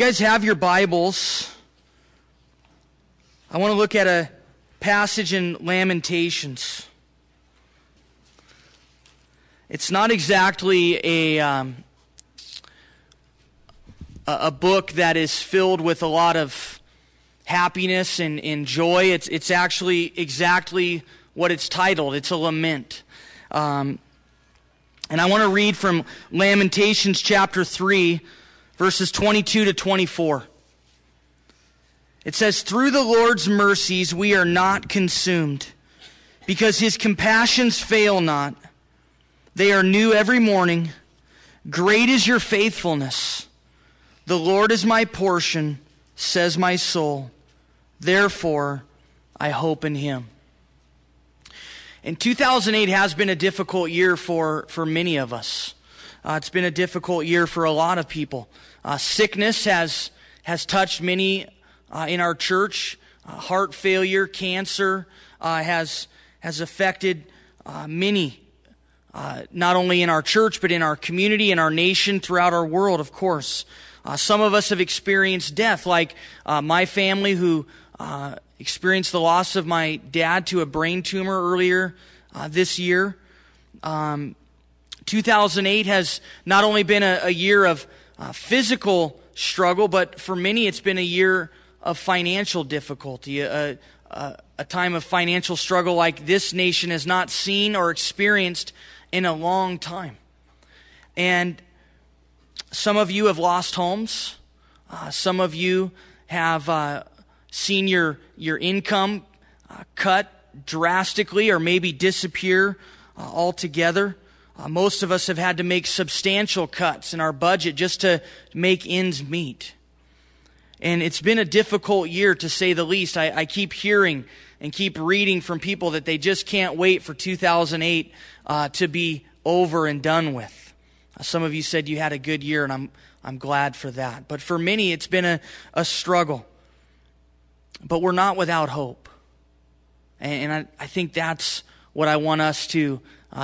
guys have your Bibles, I want to look at a passage in Lamentations. It's not exactly a book that is filled with a lot of happiness and joy. It's actually exactly what it's titled. It's a lament. And I want to read from Lamentations chapter 3, verses 22 to 24. It says, "Through the Lord's mercies we are not consumed, because his compassions fail not. They are new every morning. Great is your faithfulness. The Lord is my portion, says my soul. Therefore, I hope in him." And 2008 has been a difficult year for many of us. It's been a difficult year for a lot of people. Sickness has touched many in our church. Heart failure, cancer has affected many, not only in our church, but in our community, in our nation, throughout our world, of course. Some of us have experienced death, like my family who experienced the loss of my dad to a brain tumor earlier this year. 2008 has not only been a year of physical struggle, but for many it's been a year of financial difficulty, a time of financial struggle like this nation has not seen or experienced in a long time. And some of you have lost homes. Some of you have seen your income cut drastically or maybe disappear altogether. Most of us have had to make substantial cuts in our budget just to make ends meet. And it's been a difficult year, to say the least. I keep hearing and keep reading from people that they just can't wait for 2008 to be over and done with. Some of you said you had a good year, and I'm glad for that. But for many, it's been a struggle. But we're not without hope. And I think that's what I want us to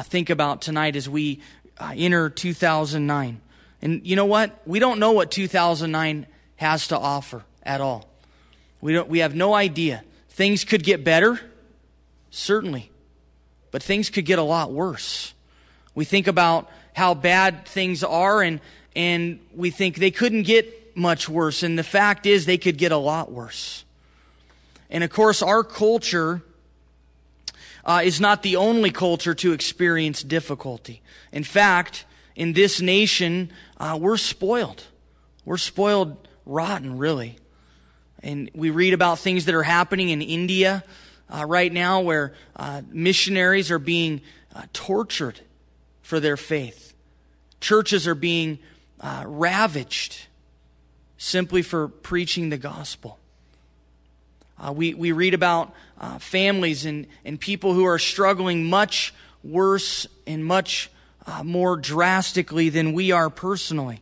think about tonight as we enter 2009. And you know what? We don't know what 2009 has to offer at all. We have no idea. Things could get better, certainly. But things could get a lot worse. We think about how bad things are, and we think they couldn't get much worse. And the fact is, they could get a lot worse. And of course, our culture is not the only culture to experience difficulty. In fact, in this nation, we're spoiled. We're spoiled rotten, really. And we read about things that are happening in India right now, where missionaries are being tortured for their faith. Churches are being ravaged simply for preaching the gospel. We read about families and people who are struggling much worse and much more drastically than we are personally.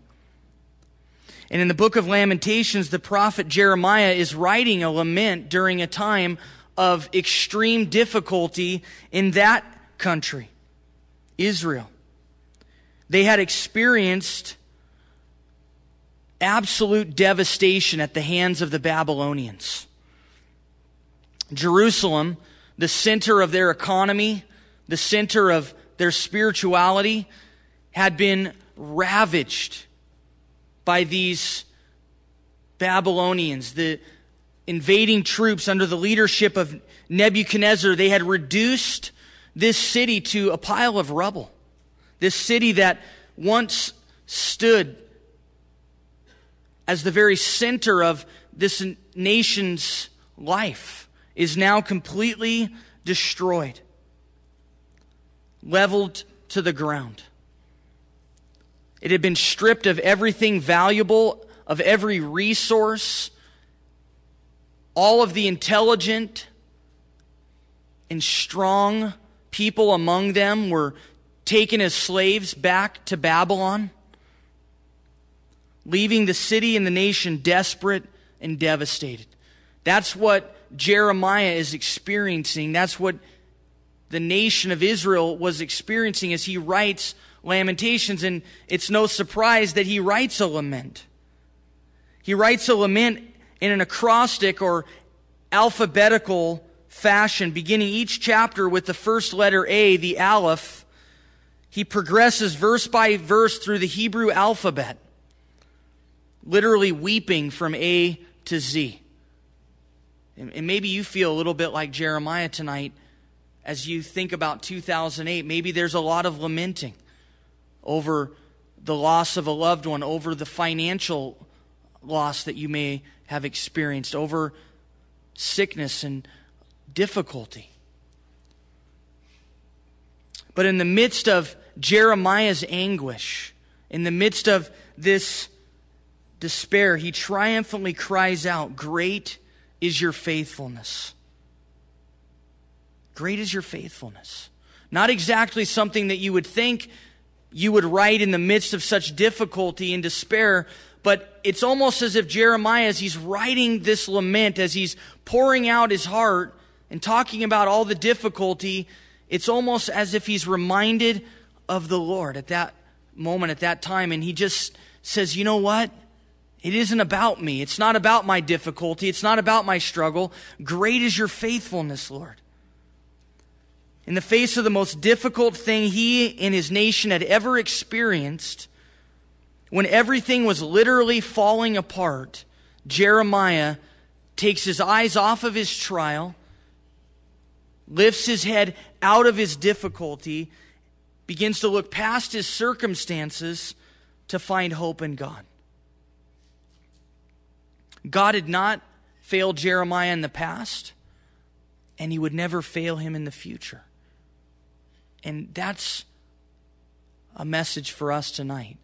And in the book of Lamentations, the prophet Jeremiah is writing a lament during a time of extreme difficulty in that country, Israel. They had experienced absolute devastation at the hands of the Babylonians. Jerusalem, the center of their economy, the center of their spirituality, had been ravaged by these Babylonians. The invading troops under the leadership of Nebuchadnezzar, they had reduced this city to a pile of rubble. This city that once stood as the very center of this nation's life is now completely destroyed, leveled to the ground. It had been stripped of everything valuable, of every resource, all of the intelligent and strong people among them were taken as slaves back to Babylon, leaving the city and the nation desperate and devastated. That's what Jeremiah is experiencing. That's what the nation of Israel was experiencing as he writes Lamentations. And it's no surprise that he writes a lament. He writes a lament in an acrostic or alphabetical fashion, beginning each chapter with the first letter A, the Aleph. He progresses verse by verse through the Hebrew alphabet, literally weeping from A to Z. And maybe you feel a little bit like Jeremiah tonight as you think about 2008. Maybe there's a lot of lamenting over the loss of a loved one, over the financial loss that you may have experienced, over sickness and difficulty. But in the midst of Jeremiah's anguish, in the midst of this despair, he triumphantly cries out, "Great is your faithfulness." Great is your faithfulness. Not exactly something that you would think you would write in the midst of such difficulty and despair, but it's almost as if Jeremiah, as he's writing this lament, as he's pouring out his heart and talking about all the difficulty, it's almost as if he's reminded of the Lord at that moment, at that time, and he just says, you know what? It isn't about me. It's not about my difficulty. It's not about my struggle. Great is your faithfulness, Lord. In the face of the most difficult thing he and his nation had ever experienced, when everything was literally falling apart, Jeremiah takes his eyes off of his trial, lifts his head out of his difficulty, begins to look past his circumstances to find hope in God. God had not failed Jeremiah in the past, and he would never fail him in the future. And that's a message for us tonight.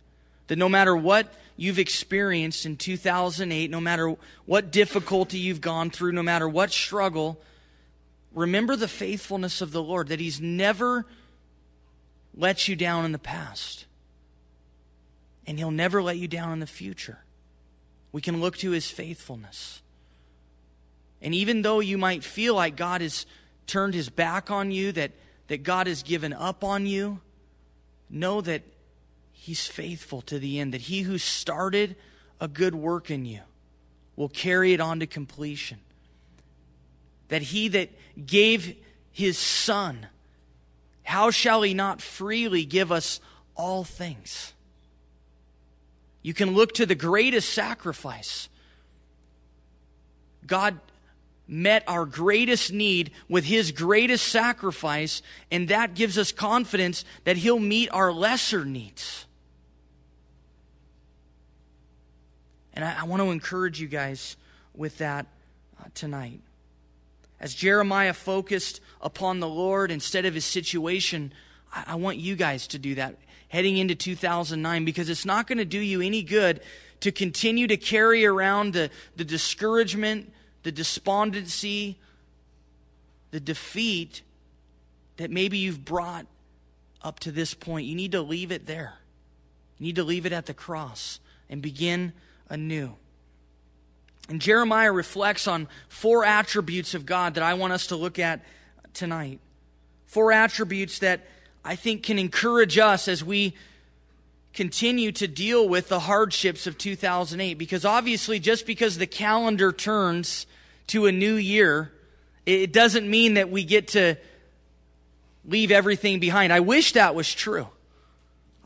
That no matter what you've experienced in 2008, no matter what difficulty you've gone through, no matter what struggle, remember the faithfulness of the Lord, that he's never let you down in the past. And he'll never let you down in the future. We can look to his faithfulness. And even though you might feel like God has turned his back on you, that God has given up on you, know that he's faithful to the end, that he who started a good work in you will carry it on to completion. That he that gave his son, how shall he not freely give us all things? You can look to the greatest sacrifice. God met our greatest need with his greatest sacrifice, and that gives us confidence that he'll meet our lesser needs. And I want to encourage you guys with that tonight. As Jeremiah focused upon the Lord instead of his situation, I want you guys to do that heading into 2009, because it's not going to do you any good to continue to carry around the discouragement, the despondency, the defeat that maybe you've brought up to this point. You need to leave it there. You need to leave it at the cross and begin anew. And Jeremiah reflects on 4 attributes of God that I want us to look at tonight. 4 attributes that I think can encourage us as we continue to deal with the hardships of 2008. Because obviously, just because the calendar turns to a new year, it doesn't mean that we get to leave everything behind. I wish that was true.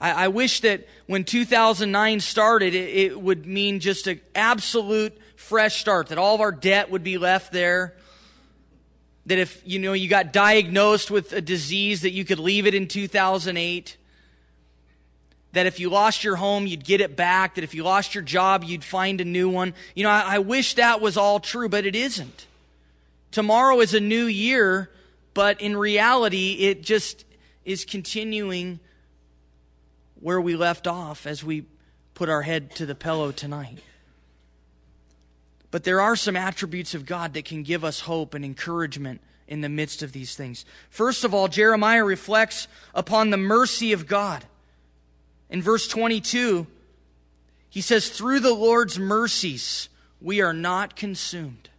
I wish that when 2009 started, it would mean just an absolute fresh start, that all of our debt would be left there. That if, you got diagnosed with a disease, that you could leave it in 2008. That if you lost your home, you'd get it back. That if you lost your job, you'd find a new one. I wish that was all true, but it isn't. Tomorrow is a new year, but in reality, it just is continuing where we left off as we put our head to the pillow tonight. But there are some attributes of God that can give us hope and encouragement in the midst of these things. First of all, Jeremiah reflects upon the mercy of God. In verse 22, he says, "Through the Lord's mercies, we are not consumed."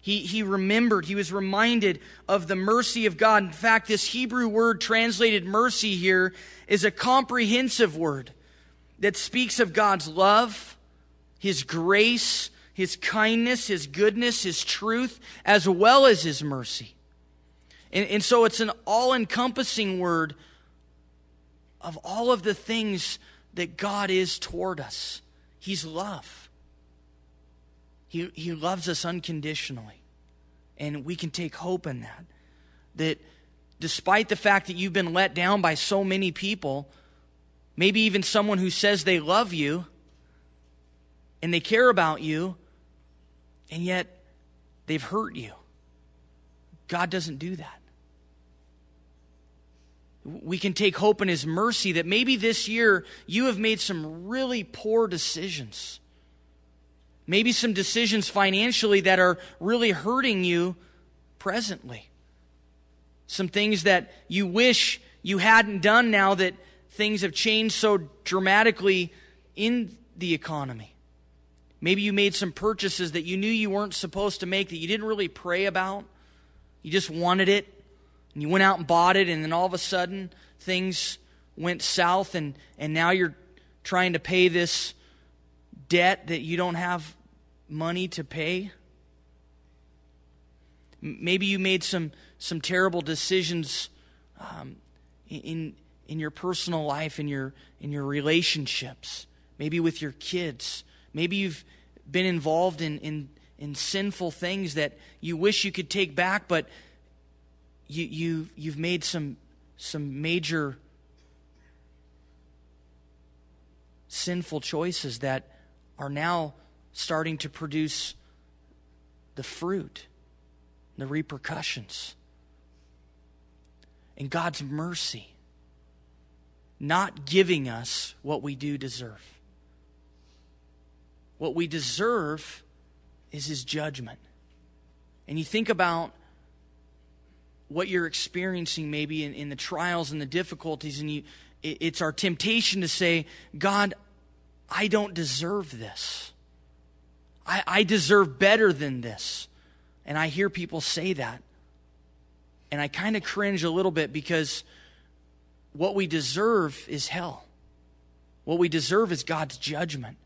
He remembered, he was reminded of the mercy of God. In fact, this Hebrew word translated mercy here is a comprehensive word that speaks of God's love, His grace, His kindness, His goodness, His truth, as well as His mercy. And so it's an all-encompassing word of all of the things that God is toward us. He's love. He loves us unconditionally. And we can take hope in that. That despite the fact that you've been let down by so many people, maybe even someone who says they love you and they care about you, and yet they've hurt you. God doesn't do that. We can take hope in His mercy that maybe this year you have made some really poor decisions. Maybe some decisions financially that are really hurting you presently. Some things that you wish you hadn't done now that things have changed so dramatically in the economy. Maybe you made some purchases that you knew you weren't supposed to make, that you didn't really pray about. You just wanted it, and you went out and bought it, and then all of a sudden things went south, and now you're trying to pay this debt that you don't have money to pay. Maybe you made some terrible decisions in your personal life, in your relationships, maybe with your kids. Maybe you've been involved in sinful things that you wish you could take back, but you've made some major sinful choices that are now starting to produce the fruit, the repercussions. And God's mercy, not giving us what we do deserve. What we deserve is His judgment. And you think about what you're experiencing maybe in the trials and the difficulties, and it's our temptation to say, God, I don't deserve this. I deserve better than this. And I hear people say that. And I kind of cringe a little bit, because what we deserve is hell. What we deserve is God's judgment.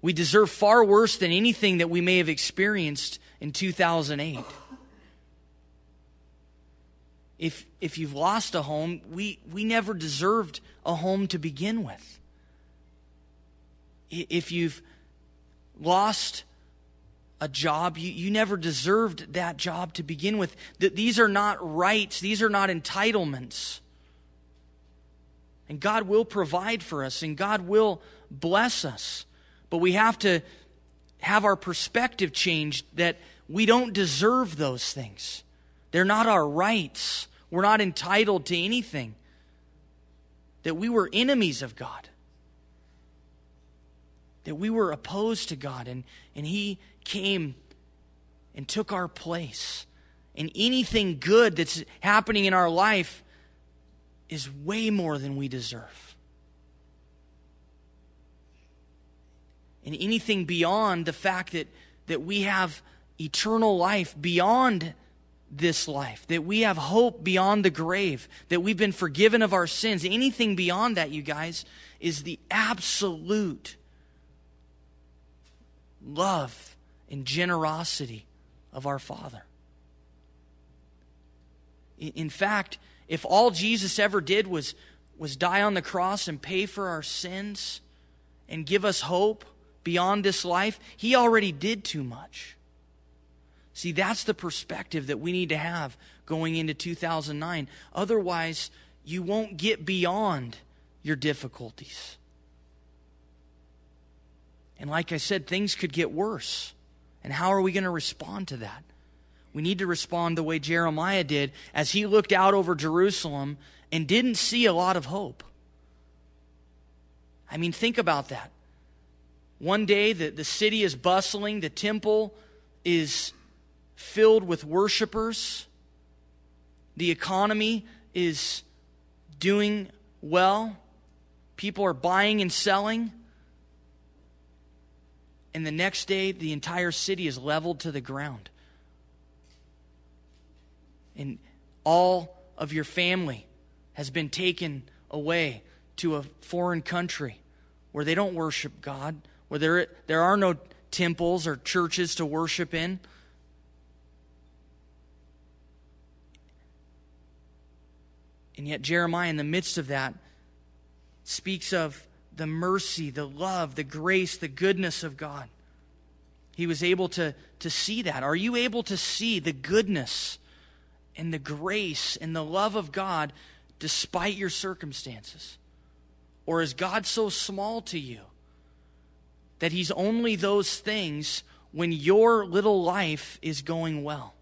We deserve far worse than anything that we may have experienced in 2008. If you've lost a home, we never deserved a home to begin with. If you've lost a job, you never deserved that job to begin with. These are not rights. These are not entitlements. And God will provide for us, and God will bless us. But we have to have our perspective changed, that we don't deserve those things. They're not our rights. We're not entitled to anything. That we were enemies of God. That we were opposed to God. And He came and took our place. And anything good that's happening in our life is way more than we deserve. And anything beyond the fact that we have eternal life beyond this life, that we have hope beyond the grave, that we've been forgiven of our sins, anything beyond that, you guys, is the absolute love and generosity of our Father. In fact, if all Jesus ever did was die on the cross and pay for our sins and give us hope beyond this life, He already did too much. See, that's the perspective that we need to have going into 2009. Otherwise, you won't get beyond your difficulties. And like I said, things could get worse. And how are we going to respond to that? We need to respond the way Jeremiah did as he looked out over Jerusalem and didn't see a lot of hope. I mean, think about that. One day, the city is bustling. The temple is filled with worshipers. The economy is doing well. People are buying and selling. And the next day, the entire city is leveled to the ground. And all of your family has been taken away to a foreign country where they don't worship God, where there are no temples or churches to worship in. And yet Jeremiah, in the midst of that, speaks of the mercy, the love, the grace, the goodness of God. He was able to see that. Are you able to see the goodness and the grace and the love of God despite your circumstances? Or is God so small to you that he's only those things when your little life is going well?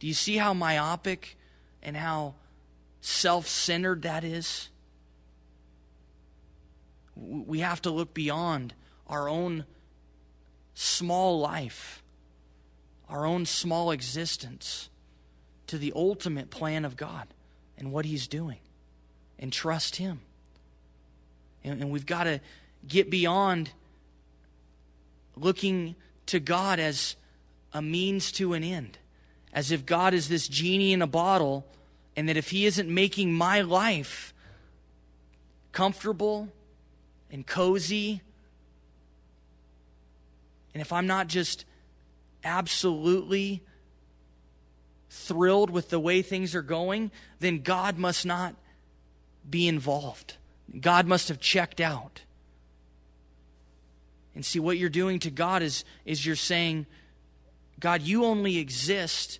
Do you see how myopic and how self-centered that is? We have to look beyond our own small life, our own small existence, to the ultimate plan of God and what he's doing, and trust him. And we've got to get beyond looking to God as a means to an end, as if God is this genie in a bottle, and that if he isn't making my life comfortable and cozy, and if I'm not just absolutely thrilled with the way things are going, then God must not be involved. God must have checked out. And see, what you're doing to God is you're saying, God, you only exist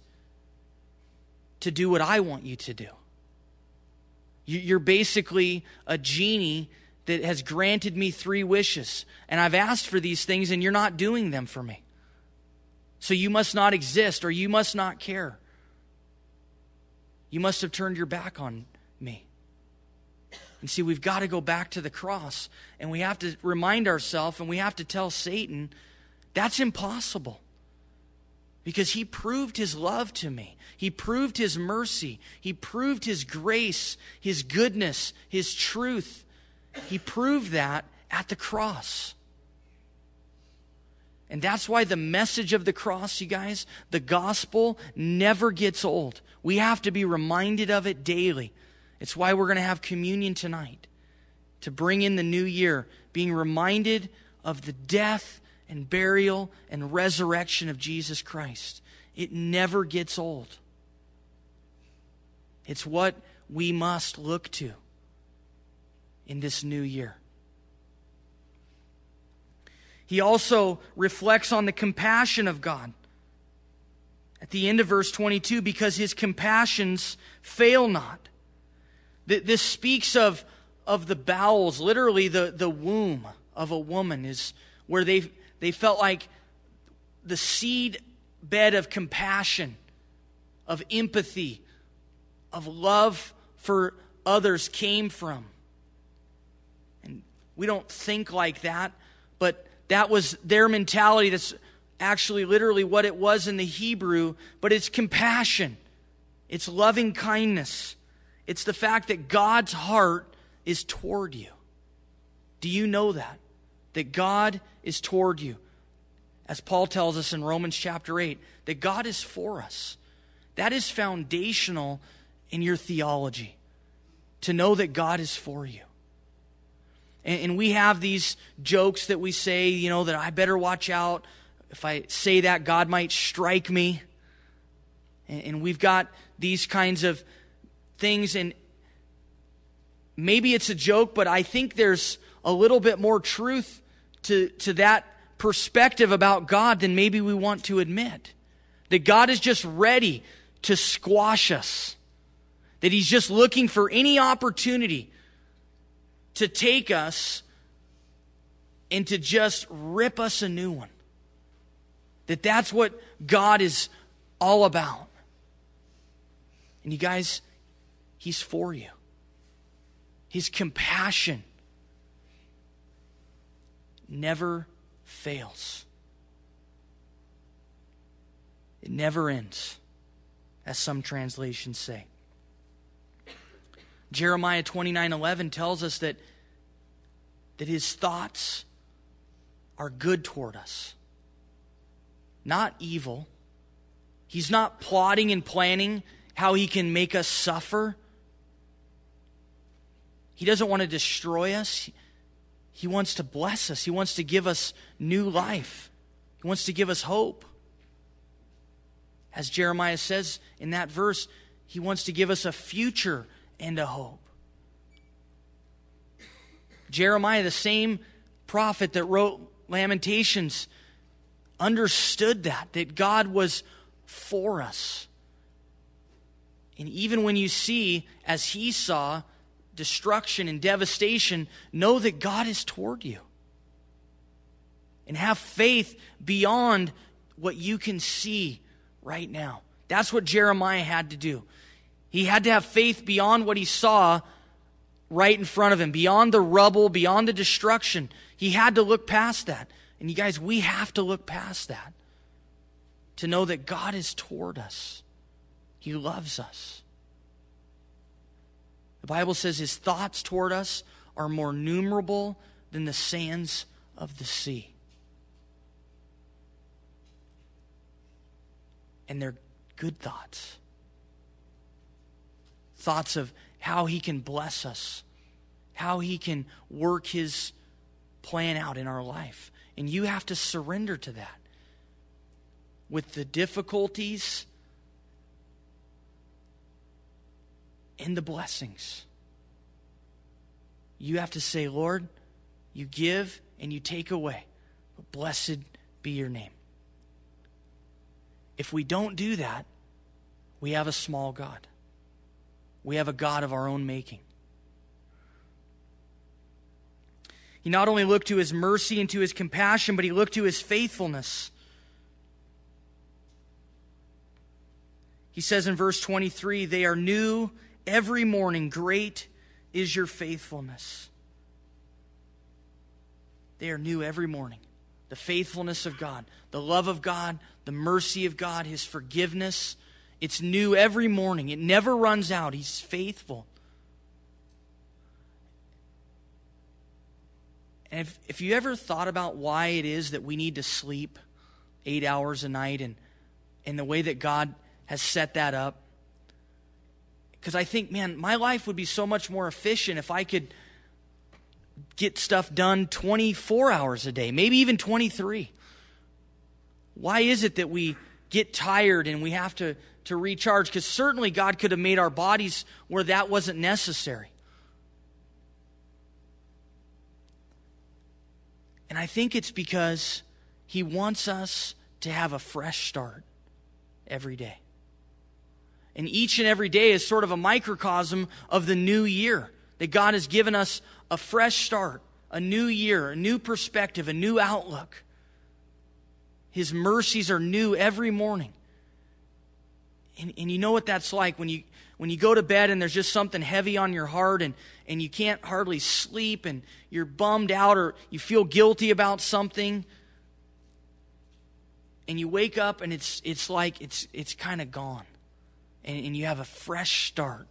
to do what I want you to do. You're basically a genie that has granted me three wishes, and I've asked for these things, and you're not doing them for me. So you must not exist, or you must not care. You must have turned your back on me. And see, we've got to go back to the cross, and we have to remind ourselves, and we have to tell Satan, that's impossible. Because he proved his love to me. He proved his mercy. He proved his grace, his goodness, his truth. He proved that at the cross. And that's why the message of the cross, you guys, the gospel never gets old. We have to be reminded of it daily. It's why we're going to have communion tonight, to bring in the new year, being reminded of the death and burial and resurrection of Jesus Christ. It never gets old. It's what we must look to in this new year. He also reflects on the compassion of God at the end of verse 22, because his compassions fail not. This speaks of the bowels, literally the womb of a woman is where they felt like the seed bed of compassion, of empathy, of love for others came from. And we don't think like that, but that was their mentality. That's actually literally what it was in the Hebrew, but it's compassion. It's loving kindness. It's the fact that God's heart is toward you. Do you know that? That God is toward you. As Paul tells us in Romans chapter 8, that God is for us. That is foundational in your theology, to know that God is for you. And we have these jokes that we say, you know, that I better watch out. If I say that, God might strike me. And we've got these kinds of things, and maybe it's a joke, but I think there's a little bit more truth to that perspective about God than maybe we want to admit. That God is just ready to squash us. That he's just looking for any opportunity to take us and to just rip us a new one. That's what God is all about. And you guys, he's for you. His compassion never fails. It never ends, as some translations say. Jeremiah 29:11 tells us that his thoughts are good toward us, not evil. He's not plotting and planning how he can make us suffer. He doesn't want to destroy us. He wants to bless us. He wants to give us new life. He wants to give us hope. As Jeremiah says in that verse, he wants to give us a future and a hope. Jeremiah, the same prophet that wrote Lamentations, understood that God was for us. And even when you see, as he saw, destruction and devastation, know that God is toward you. And have faith beyond what you can see right now. That's what Jeremiah had to do. He had to have faith beyond what he saw right in front of him, beyond the rubble, beyond the destruction. He had to look past that. And you guys, we have to look past that to know that God is toward us. He loves us. The Bible says his thoughts toward us are more numerable than the sands of the sea. And they're good thoughts. Thoughts of how he can bless us, how he can work his plan out in our life. And you have to surrender to that. With the difficulties and the blessings, you have to say, Lord, you give and you take away, but blessed be your name. If we don't do that, we have a small God. We have a God of our own making. He not only looked to his mercy and to his compassion, but he looked to his faithfulness. He says in verse 23, they are new every morning. Great is your faithfulness. They are new every morning. The faithfulness of God, the love of God, the mercy of God, his forgiveness. It's new every morning. It never runs out. He's faithful. And if you ever thought about why it is that we need to sleep 8 hours a night and the way that God has set that up, because I think, man, my life would be so much more efficient if I could get stuff done 24 hours a day, maybe even 23. Why is it that we get tired and we have to recharge? Because certainly God could have made our bodies where that wasn't necessary. And I think it's because he wants us to have a fresh start every day. And each and every day is sort of a microcosm of the new year, that God has given us a fresh start, a new year, a new perspective, a new outlook. His mercies are new every morning. And you know what that's like when you go to bed and there's just something heavy on your heart and you can't hardly sleep and you're bummed out or you feel guilty about something. And you wake up and it's like it's kind of gone. And you have a fresh start.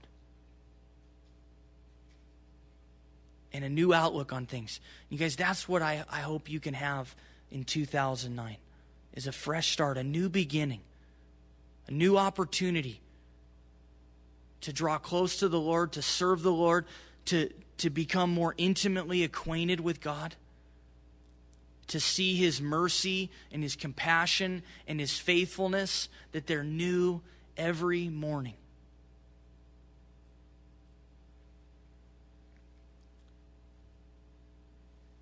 And a new outlook on things. You guys, that's what I hope you can have in 2009. Is a fresh start, a new beginning, a new opportunity to draw close to the Lord, to serve the Lord, to become more intimately acquainted with God, to see his mercy and his compassion and his faithfulness, that they're new every morning.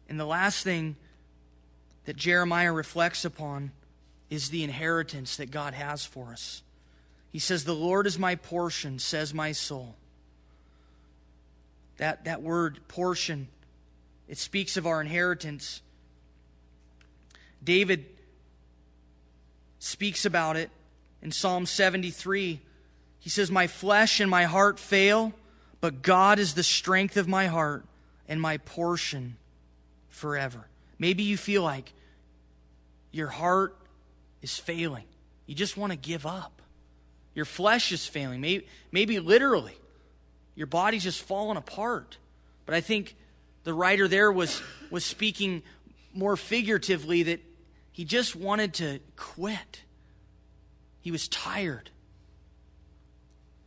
And the last thing that Jeremiah reflects upon is the inheritance that God has for us. He says, the Lord is my portion, says my soul. That word, portion, it speaks of our inheritance. David speaks about it in Psalm 73. He says, my flesh and my heart fail, but God is the strength of my heart and my portion forever. Maybe you feel like your heart is failing. You just want to give up. Your flesh is failing. Maybe literally. Your body's just falling apart. But I think the writer there was speaking more figuratively, that he just wanted to quit. He was tired.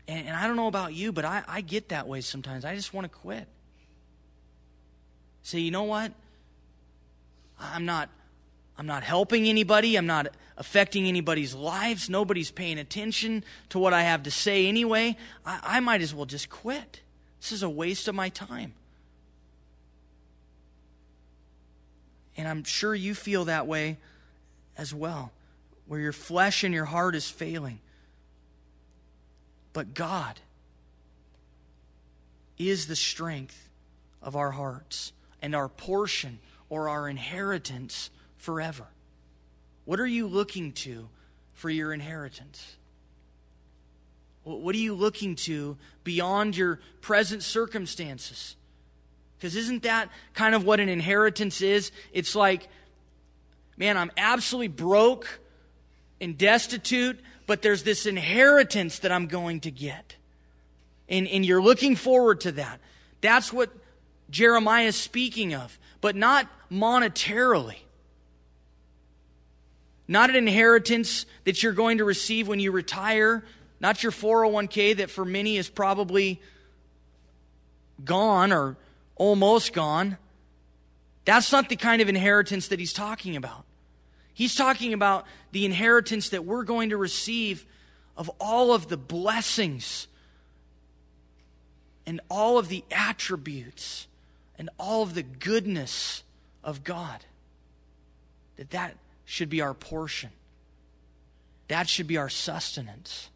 And I don't know about you, but I get that way sometimes. I just want to quit. Say, you know what? I'm not helping anybody. I'm not affecting anybody's lives. Nobody's paying attention to what I have to say anyway. I might as well just quit. This is a waste of my time. And I'm sure you feel that way as well, where your flesh and your heart is failing. But God is the strength of our hearts and our portion or our inheritance forever. What are you looking to for your inheritance? What are you looking to beyond your present circumstances? Because isn't that kind of what an inheritance is? It's like, man, I'm absolutely broke and destitute, but there's this inheritance that I'm going to get. And you're looking forward to that. That's what Jeremiah is speaking of, but not monetarily. Not an inheritance that you're going to receive when you retire. Not your 401k that for many is probably gone or almost gone. That's not the kind of inheritance that he's talking about. He's talking about the inheritance that we're going to receive of all of the blessings and all of the attributes and all of the goodness of God. That should be our portion. That should be our sustenance.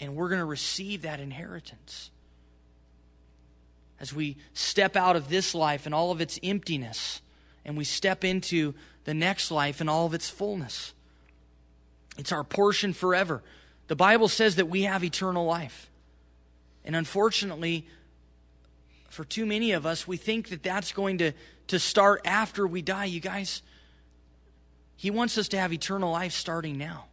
And we're going to receive that inheritance as we step out of this life and all of its emptiness, and we step into the next life and all of its fullness. It's our portion forever. The Bible says that we have eternal life. And unfortunately, for too many of us, we think that that's going to start after we die. You guys, he wants us to have eternal life starting now.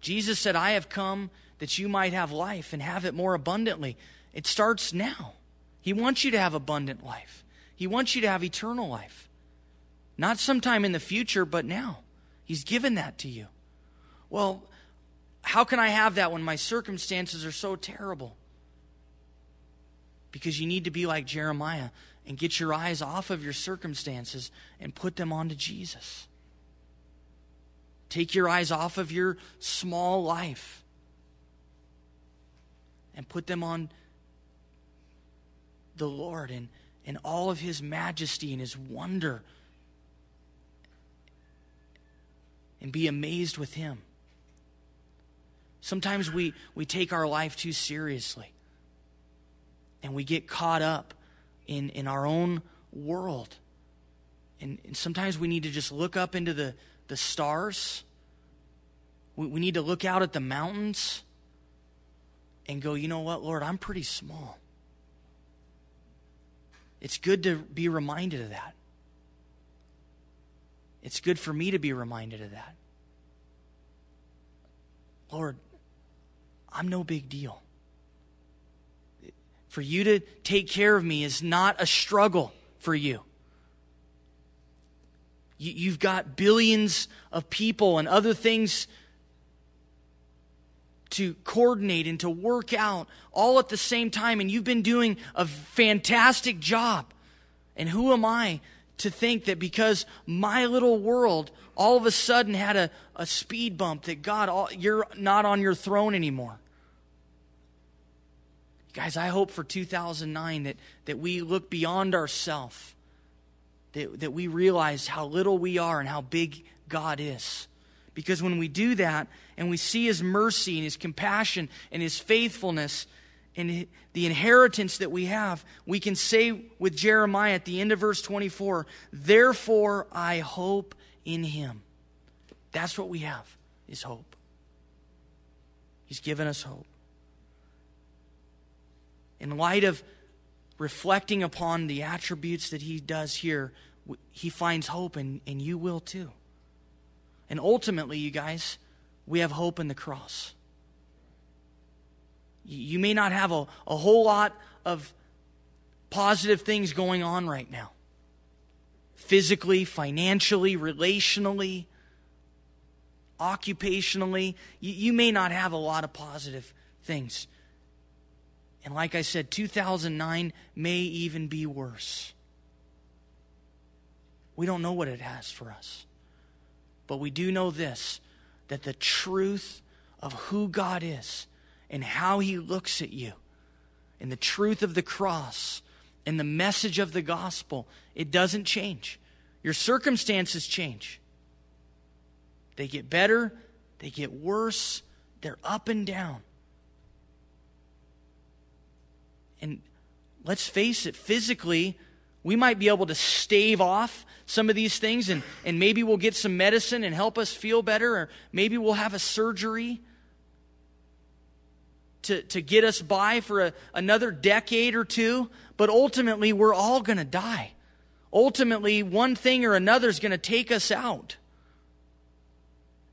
Jesus said, I have come that you might have life and have it more abundantly. It starts now. He wants you to have abundant life. He wants you to have eternal life. Not sometime in the future, but now. He's given that to you. Well, how can I have that when my circumstances are so terrible? Because you need to be like Jeremiah and get your eyes off of your circumstances and put them onto Jesus. Take your eyes off of your small life and put them on the Lord and all of His majesty and His wonder, and be amazed with Him. Sometimes we take our life too seriously, and we get caught up in our own world. And sometimes we need to just look up into the stars. We need to look out at the mountains and go, you know what, Lord, I'm pretty small. It's good to be reminded of that. It's good for me to be reminded of that. Lord, I'm no big deal. For you to take care of me is not a struggle for you. You've got billions of people and other things to coordinate and to work out all at the same time, and you've been doing a fantastic job. And who am I to think that because my little world all of a sudden had a speed bump that God, you're not on your throne anymore? Guys, I hope for 2009 that we look beyond ourselves, that we realize how little we are and how big God is. Because when we do that and we see His mercy and His compassion and His faithfulness and the inheritance that we have, we can say with Jeremiah at the end of verse 24, therefore I hope in Him. That's what we have, is hope. He's given us hope. In light of reflecting upon the attributes that He does here, he finds hope, and you will too. And ultimately, you guys, we have hope in the cross. You may not have a whole lot of positive things going on right now. Physically, financially, relationally, occupationally. You may not have a lot of positive things. And like I said, 2009 may even be worse. We don't know what it has for us. But we do know this, that the truth of who God is and how he looks at you and the truth of the cross and the message of the gospel, it doesn't change. Your circumstances change. They get better, they get worse, they're up and down. And let's face it, physically, we might be able to stave off some of these things, and maybe we'll get some medicine and help us feel better, or maybe we'll have a surgery to get us by for another decade or two, but ultimately we're all going to die. Ultimately, one thing or another is going to take us out.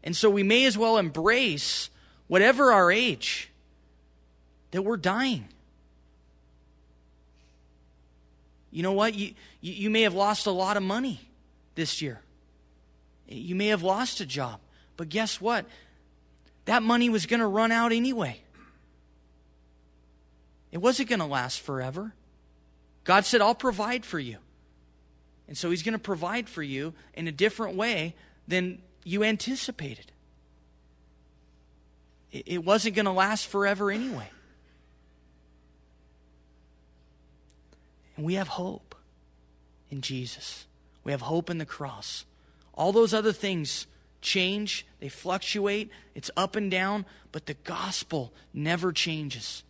And so we may as well embrace, whatever our age, that we're dying. You know what? You may have lost a lot of money this year. You may have lost a job. But guess what? That money was going to run out anyway. It wasn't going to last forever. God said, I'll provide for you. And so he's going to provide for you in a different way than you anticipated. It wasn't going to last forever anyway. And we have hope in Jesus. We have hope in the cross. All those other things change. They fluctuate. It's up and down. But the gospel never changes.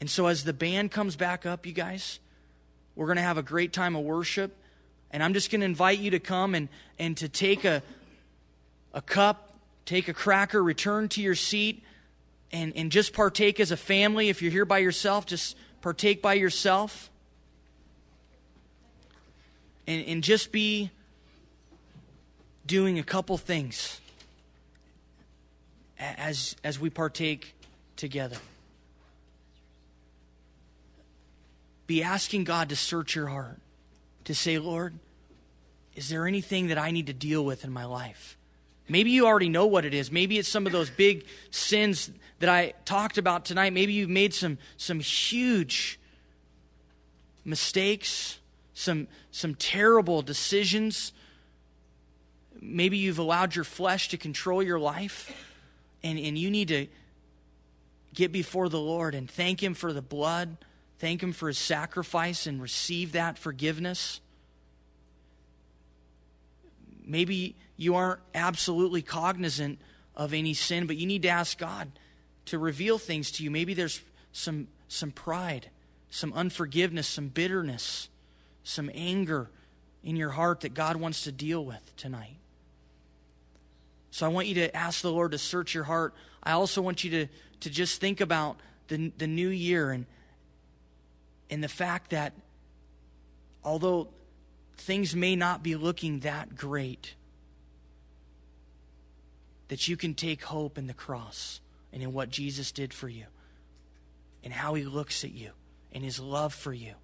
And so as the band comes back up, you guys, we're going to have a great time of worship. And I'm just going to invite you to come and to take a cup, take a cracker, return to your seat, and just partake as a family. If you're here by yourself, just partake by yourself, and just be doing a couple things as we partake together. Be asking God to search your heart, to say, Lord, is there anything that I need to deal with in my life? Maybe you already know what it is. Maybe it's some of those big sins that I talked about tonight. Maybe you've made some huge mistakes, some terrible decisions. Maybe you've allowed your flesh to control your life, and you need to get before the Lord and thank him for the blood, thank him for his sacrifice, and receive that forgiveness. Maybe you aren't absolutely cognizant of any sin, but you need to ask God to reveal things to you. Maybe there's some pride, some unforgiveness, some bitterness, some anger in your heart that God wants to deal with tonight. So I want you to ask the Lord to search your heart. I also want you to just think about the new year and the fact that although things may not be looking that great, that you can take hope in the cross and in what Jesus did for you and how he looks at you and his love for you.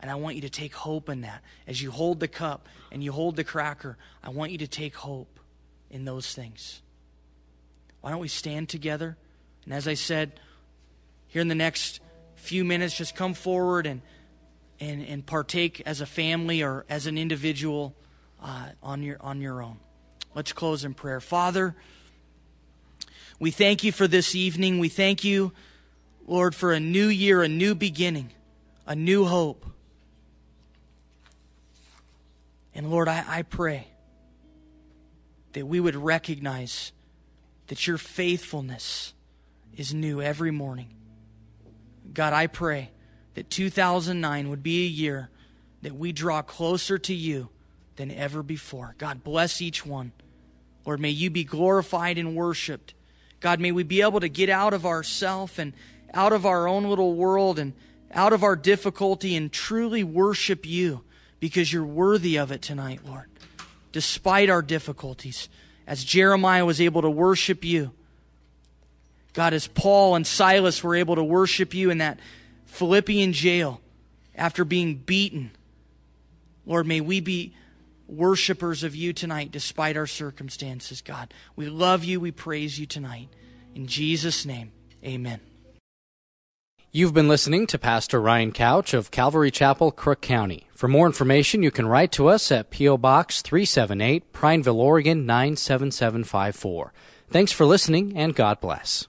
And I want you to take hope in that. As you hold the cup and you hold the cracker, I want you to take hope in those things. Why don't we stand together? And as I said, here in the next few minutes, just come forward and partake as a family or as an individual on your own. Let's close in prayer. Father, we thank you for this evening. We thank you, Lord, for a new year, a new beginning, a new hope. And Lord, I pray that we would recognize that your faithfulness is new every morning. God, I pray that 2009 would be a year that we draw closer to you than ever before. God, bless each one. Lord, may you be glorified and worshiped. God, may we be able to get out of ourselves and out of our own little world and out of our difficulty and truly worship you, because you're worthy of it tonight, Lord, despite our difficulties. As Jeremiah was able to worship you, God, as Paul and Silas were able to worship you in that Philippian jail after being beaten, Lord, may we be worshipers of you tonight despite our circumstances, God. We love you. We praise you tonight. In Jesus' name, amen. You've been listening to Pastor Ryan Couch of Calvary Chapel, Crook County. For more information, you can write to us at P.O. Box 378, Prineville, Oregon 97754. Thanks for listening, and God bless.